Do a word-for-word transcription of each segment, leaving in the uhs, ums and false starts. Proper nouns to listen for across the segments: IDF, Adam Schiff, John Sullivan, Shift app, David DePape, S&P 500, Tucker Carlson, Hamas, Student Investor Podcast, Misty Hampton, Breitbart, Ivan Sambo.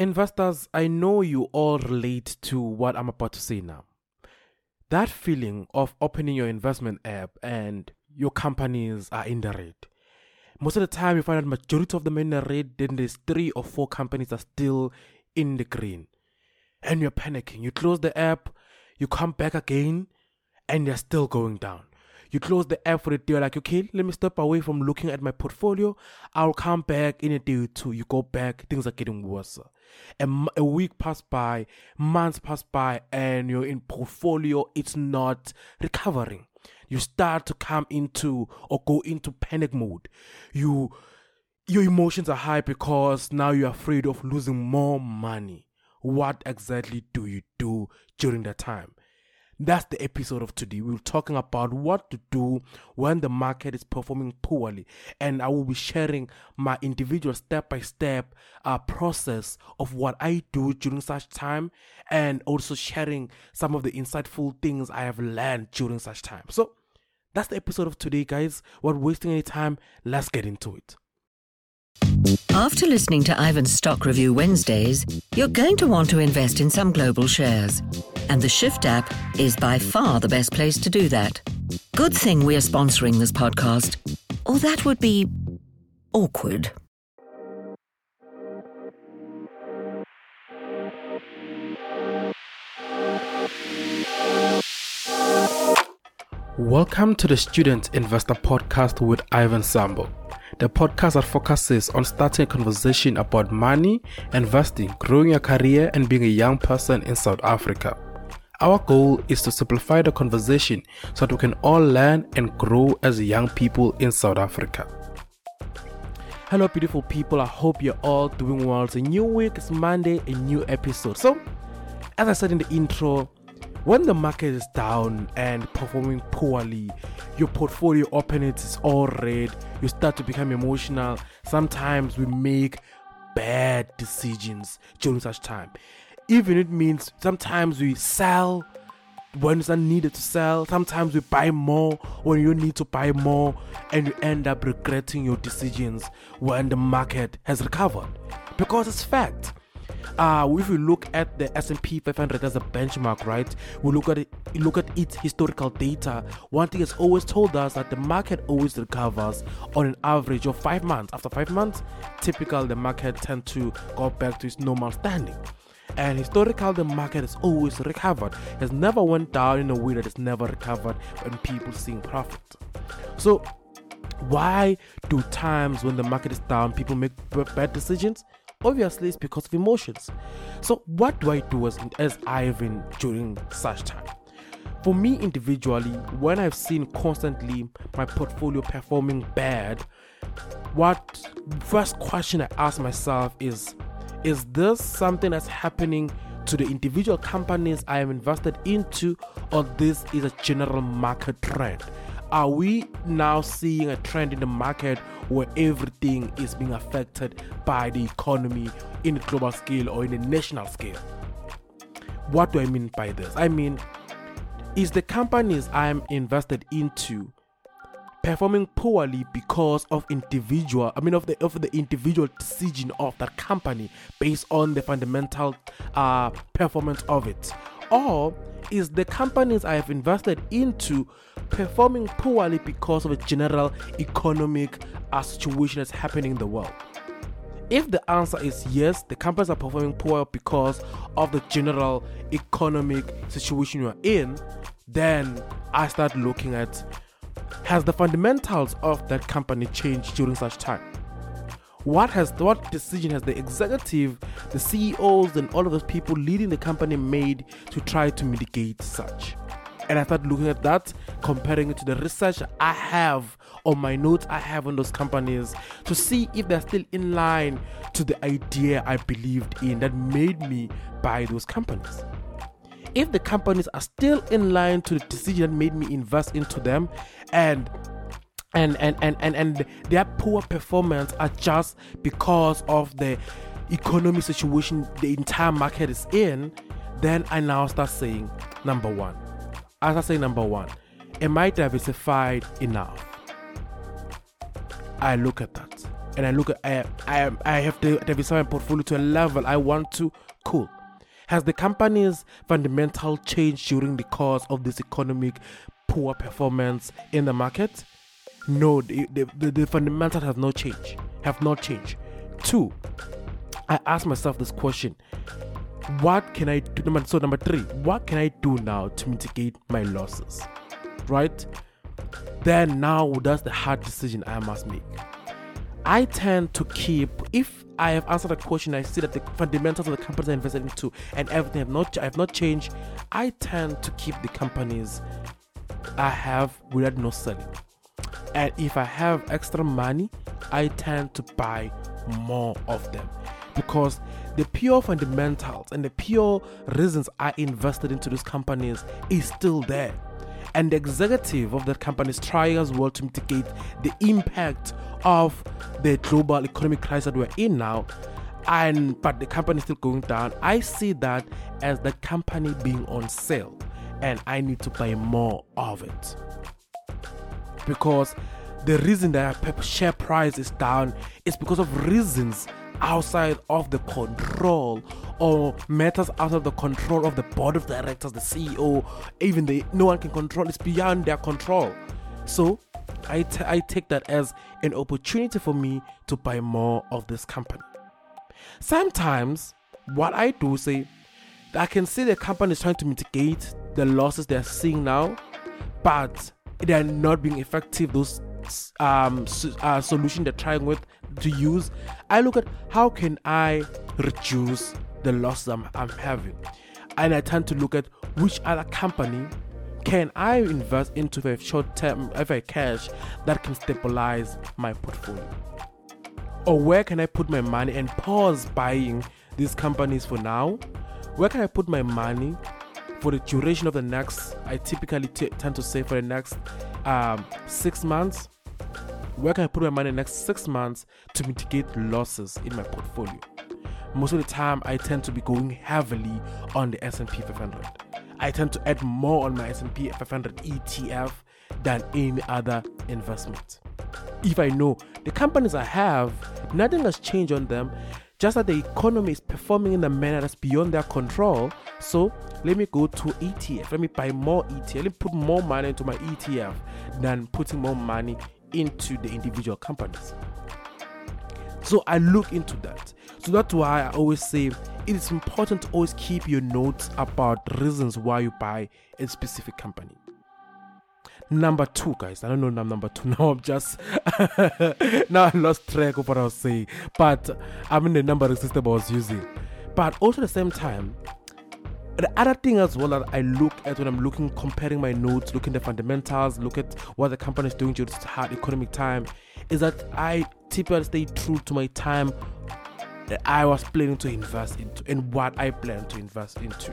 Investors, I know you all relate to what I'm about to say now. That feeling of opening your investment app and your companies are in the red. Most of the time, you find out majority of them are in the red, then there's three or four companies are still in the green. And you're panicking. You close the app, you come back again, and they're still going down. You close the app for the day, you're like, okay, let me step away from looking at my portfolio. I'll come back in a day or two. You go back, things are getting worse. A, a week passed by, months passed by, and your in portfolio, it's not recovering. You start to come into or go into panic mode. You, your emotions are high because now you're afraid of losing more money. What exactly do you do during that time? That's the episode of today. We're talking about what to do when the market is performing poorly. And I will be sharing my individual step-by-step uh, process of what I do during such time, and also sharing some of the insightful things I have learned during such time. So that's the episode of today, guys. Without wasting any time, let's get into it. After listening to Ivan's Stock Review Wednesdays, you're going to want to invest in some global shares. And the Shift app is by far the best place to do that. Good thing we are sponsoring this podcast, or that would be awkward. Welcome to the Student Investor Podcast with Ivan Sambo, the podcast that focuses on starting a conversation about money, investing, growing your career, and being a young person in South Africa. Our goal is to simplify the conversation so that we can all learn and grow as young people in South Africa. Hello, beautiful people. I hope you're all doing well. It's a new week. It's Monday, a new episode. So, as I said in the intro, when the market is down and performing poorly, your portfolio open it, it's all red, you start to become emotional. Sometimes we make bad decisions during such time. Even it means sometimes we sell when it's unneeded to sell. Sometimes we buy more when you need to buy more, and you end up regretting your decisions when the market has recovered. Because it's fact. Uh, if we look at the S and P five hundred as a benchmark, right? We look at it, look at its historical data. One thing has always told us that the market always recovers on an average of five months. After five months, typically the market tends to go back to its normal standing. And historically, the market has always recovered. It has never went down in a way that it's never recovered when people seeing profit. So why do times when the market is down, people make bad decisions? Obviously, it's because of emotions. So what do I do as, as Ivan during such time? For me individually, when I've seen constantly my portfolio performing bad, what first question I ask myself is, is this something that's happening to the individual companies I am invested into, or this is a general market trend? Are we now seeing a trend in the market where everything is being affected by the economy in a global scale or in a national scale? What do I mean by this? I mean, is the companies I'm invested into performing poorly because of individual, I mean of the of the individual decision of that company based on the fundamental uh, performance of it? Or is the companies I have invested into performing poorly because of a general economic uh, situation that's happening in the world? If the answer is yes, the companies are performing poorly because of the general economic situation you're in, then I start looking at, has the fundamentals of that company changed during such time? What has what decision has the executive, the C E Os, and all of those people leading the company made to try to mitigate such? And I started looking at that, comparing it to the research I have on my notes I have on those companies to see if they're still in line to the idea I believed in that made me buy those companies. If the companies are still in line to the decision that made me invest into them, and And and, and, and and their poor performance are just because of the economic situation the entire market is in, then I now start saying, number one, I start saying number one, am I diversified enough? I look at that. and I look at I I, I have to diversify my portfolio to a level I want to, cool. Has the company's fundamental changed during the course of this economic poor performance in the market? No, the, the, the fundamentals have not changed. Have not changed. Two, I ask myself this question. What can I do? Number, so number three, what can I do now to mitigate my losses? Right? Then now that's the hard decision I must make. I tend to keep, if I have answered a question, I see that the fundamentals of the companies I invested into and everything have not, I have not changed, I tend to keep the companies I have without not selling. And if I have extra money, I tend to buy more of them. Because the pure fundamentals and the pure reasons I invested into these companies is still there. And the executive of that company is trying as well to mitigate the impact of the global economic crisis that we're in now. And but the company is still going down. I see that as the company being on sale, and I need to buy more of it. Because the reason that our share price is down is because of reasons outside of the control or matters out of the control of the board of directors, the C E O, even the no one can control. It's beyond their control. So I, t- I take that as an opportunity for me to buy more of this company. Sometimes what I do say, I can see the company is trying to mitigate the losses they're seeing now, but they're not being effective. Those um, so, uh, solution they're trying with to use, I look at how can I reduce the losses I'm, I'm having, and I tend to look at which other company can I invest into for a short term, if I cash, that can stabilize my portfolio, or where can I put my money and pause buying these companies for now? Where can I put my money for the duration of the next? I typically t- tend to say for the next um, six months. Where can I put my money in the next six months to mitigate losses in my portfolio? Most of the time, I tend to be going heavily on the S and P five hundred. I tend to add more on my S and P five hundred E T F than any other investment. If I know the companies I have, nothing has changed on them, just that the economy is performing in a manner that's beyond their control, so let me go to E T F. Let me buy more E T F. Let me put more money into my E T F than putting more money into the individual companies. So I look into that. So that's why I always say it is important to always keep your notes about reasons why you buy a specific company. Number two, guys, I don't know number two now. I'm just now I lost track of what I was saying, but I mean the numbering system I was using. But also at the same time, the other thing as well that I look at when I'm looking, comparing my notes, looking at the fundamentals, look at what the company is doing during this hard economic time, is that I typically stay true to my time that I was planning to invest into and what I plan to invest into.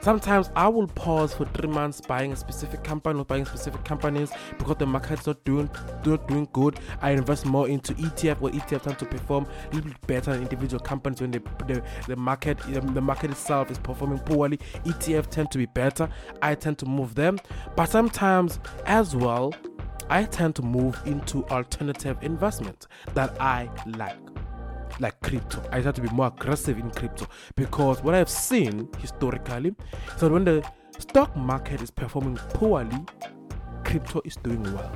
Sometimes I will pause for three months buying a specific company or buying specific companies because the market's not doing not doing good. I invest more into E T F where E T F tend to perform a little bit better than individual companies when the, the, the market the market itself is performing poorly. E T F tend to be better. I tend to move them. But sometimes as well, I tend to move into alternative investment that I like. Like crypto, I try to be more aggressive in crypto because what I've seen historically is that when the stock market is performing poorly, crypto is doing well.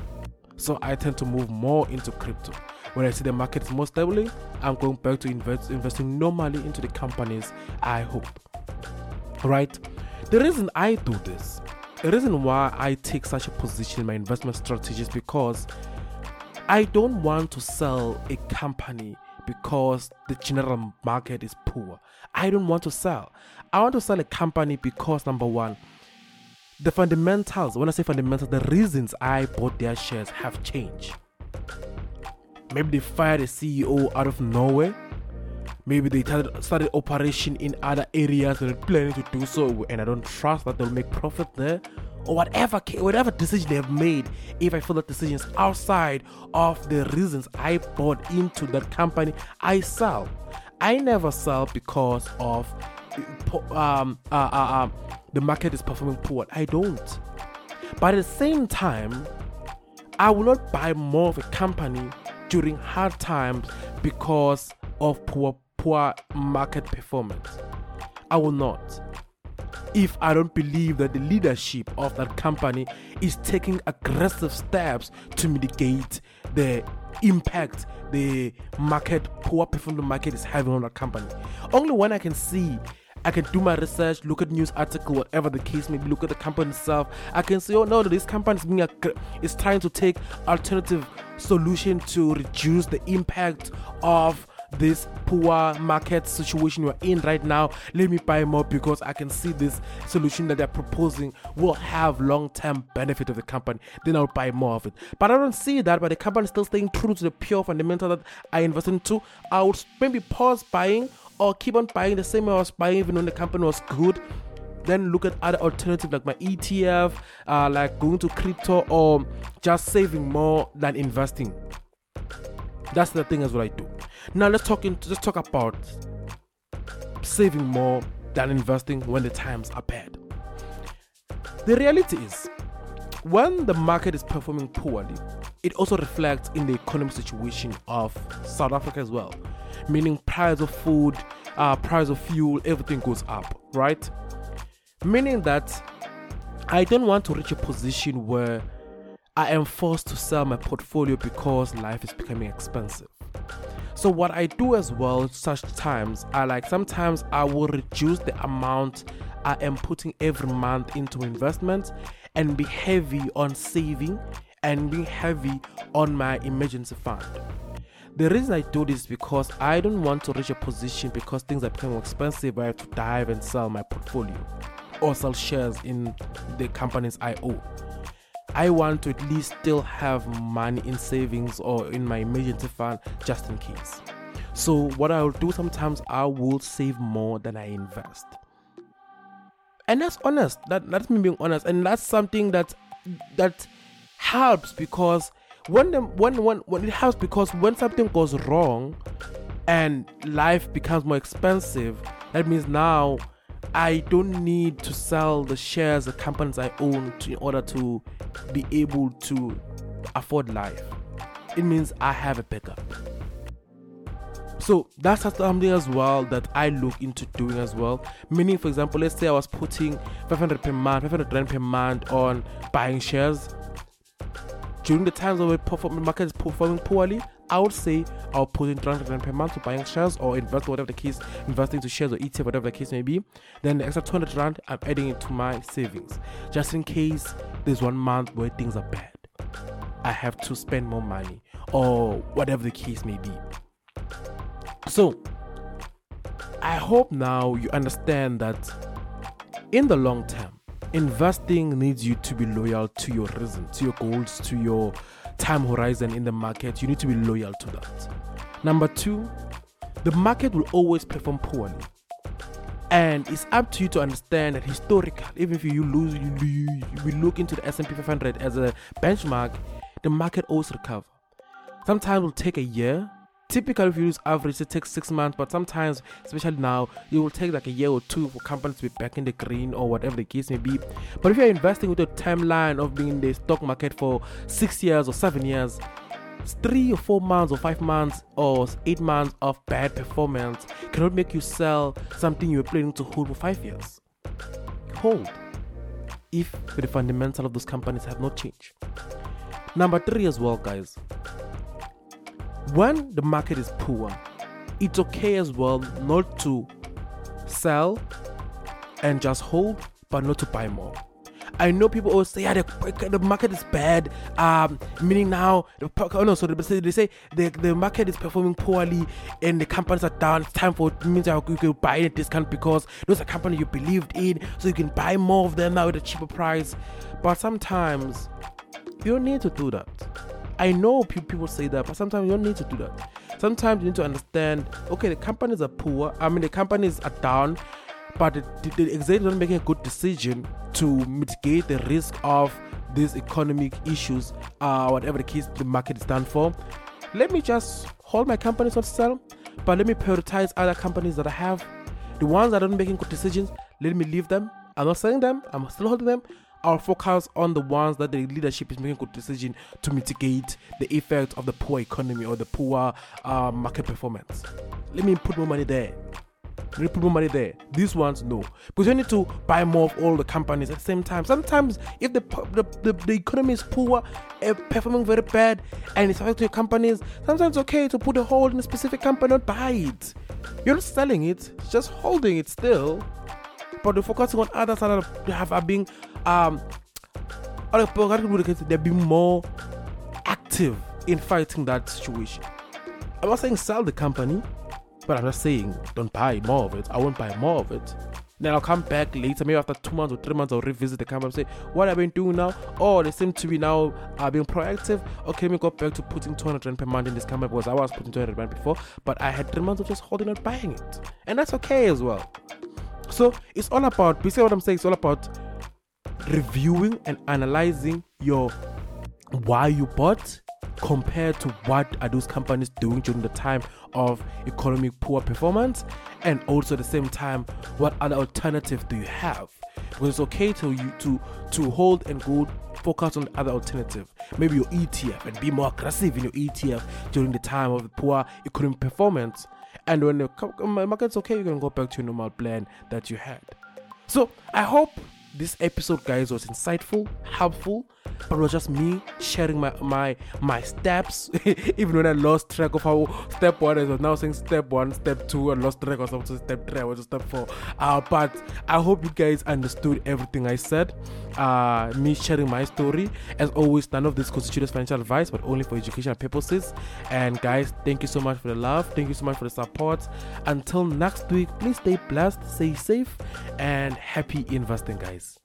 So I tend to move more into crypto. When I see the market is more stable, I'm going back to invest, investing normally into the companies I hope. Right? The reason I do this, the reason why I take such a position in my investment strategy is because I don't want to sell a company because the general market is poor. I don't want to sell. I want to sell a company because, number one, the fundamentals, when I say fundamentals, the reasons I bought their shares have changed. Maybe they fired a C E O out of nowhere. Maybe they started operation in other areas and they're planning to do so, and I don't trust that they'll make profit there. Or whatever whatever decision they have made, if I feel that decision is outside of the reasons I bought into that company, I sell. I never sell because of um, uh, uh, uh, the market is performing poor. I don't. But at the same time, I will not buy more of a company during hard times because of poor, poor market performance. I will not. If I don't believe that the leadership of that company is taking aggressive steps to mitigate the impact the market, poor performing market is having on that company. Only when I can see, I can do my research, look at news article, whatever the case may be, look at the company itself. I can say, oh no, this company is, being ag- is trying to take alternative solution to reduce the impact of this poor market situation we're in right now. Let me buy more because I can see this solution that they're proposing will have long-term benefit of the company. Then I'll buy more of it. But I don't see that, but the company is still staying true to the pure fundamental that I invested into. I would maybe pause buying or keep on buying the same way I was buying even when the company was good. Then look at other alternatives like my E T F, uh, like going to crypto, or just saving more than investing. That's the thing, is what I do. Now let's talk into, let's talk about saving more than investing when the times are bad. The reality is, when the market is performing poorly, it also reflects in the economic situation of South Africa as well. Meaning price of food, uh, price of fuel, everything goes up, right? Meaning that I don't want to reach a position where I am forced to sell my portfolio because life is becoming expensive. So what I do as well such times, I like sometimes I will reduce the amount I am putting every month into investment and be heavy on saving and be heavy on my emergency fund. The reason I do this is because I don't want to reach a position because things are becoming expensive, I have to dive and sell my portfolio or sell shares in the companies I own. I want to at least still have money in savings or in my emergency fund just in case. So what I will do sometimes, I will save more than I invest. And that's honest. That, that's me being honest. And that's something that that helps because when the, when when when it helps because when something goes wrong and life becomes more expensive, that means now I don't need to sell the shares, the companies I own to, in order to be able to afford life. It means I have a backup. So that's something as well that I look into doing as well. Meaning, for example, let's say I was putting five hundred per month, five hundred rand per month on buying shares. During the times when the market is performing poorly, I would say I'll put in two hundred rand per month to buying shares or invest, whatever the case, investing to shares or E T F, whatever the case may be. Then the extra two hundred rand, I'm adding it to my savings. Just in case there's one month where things are bad, I have to spend more money or whatever the case may be. So, I hope now you understand that in the long term, investing needs you to be loyal to your reason, to your goals, to your time horizon in the market. You need to be loyal to that. Number two, the market will always perform poorly. And it's up to you to understand that historically, even if you lose, you, you, we look into the S and P five hundred as a benchmark, the market always recovers. Sometimes it will take a year. Typically, if you use average, it takes six months, but sometimes, especially now, it will take like a year or two for companies to be back in the green or whatever the case may be. But if you're investing with a timeline of being in the stock market for six years or seven years, three or four months or five months or eight months of bad performance cannot make you sell something you're planning to hold for five years. Hold if the fundamentals of those companies have not changed. Number three as well, guys. When the market is poor, it's okay as well not to sell and just hold, but not to buy more. I know people always say, yeah, the, the market is bad, um, meaning now, the, oh no, so they, they say the, the market is performing poorly and the companies are down. It's time for it, means you can buy at a discount because those are companies you believed in, so you can buy more of them now at a cheaper price. But sometimes you don't need to do that. I know people say that, but sometimes you don't need to do that. Sometimes you need to understand, okay, the companies are poor. I mean, the companies are down, but the, the executive is making a good decision to mitigate the risk of these economic issues, uh, whatever the case the market is down for. Let me just hold my companies not sell, but let me prioritize other companies that I have. The ones that are not making good decisions, let me leave them. I'm not selling them. I'm still holding them. I'll focus on the ones that the leadership is making good decisions to mitigate the effect of the poor economy or the poor uh, market performance. Let me put more money there. Let me put more money there. These ones, no. Because you need to buy more of all the companies at the same time. Sometimes if the the, the, the economy is poor, uh, performing very bad, and it's affecting your companies, sometimes it's okay to put a hold in a specific company, not buy it. You're not selling it, just holding it still. But we're focusing on others that are, have, are being, um, they're being more active in fighting that situation. I'm not saying sell the company, but I'm not saying don't buy more of it. I won't buy more of it. Then I'll come back later, maybe after two months or three months, I'll revisit the company and say, what have I been doing now? Oh, they seem to be now uh, being proactive. Okay, let me go back to putting two hundred rand per month in this company because I was putting two hundred rand before, but I had three months of just holding and buying it. And that's okay as well. So it's all about, basically what I'm saying, it's all about reviewing and analyzing your why you bought compared to what are those companies doing during the time of economic poor performance, and also at the same time, what other alternatives do you have? Because it's okay to you to, to hold and go focus on the other alternative, maybe your E T F, and be more aggressive in your E T F during the time of the poor economic performance. And when the market's okay, you can go back to your normal plan that you had. So I hope this episode, guys, was insightful, helpful, but it was just me sharing my my, my steps. Even when I lost track of how step one is, I was now saying step one, step two, I lost track of step three, I was step four. Uh, but I hope you guys understood everything I said. Uh, me sharing my story. As always, none of this constitutes financial advice, but only for educational purposes. And guys, thank you so much for the love. Thank you so much for the support. Until next week, please stay blessed, stay safe, and happy investing, guys.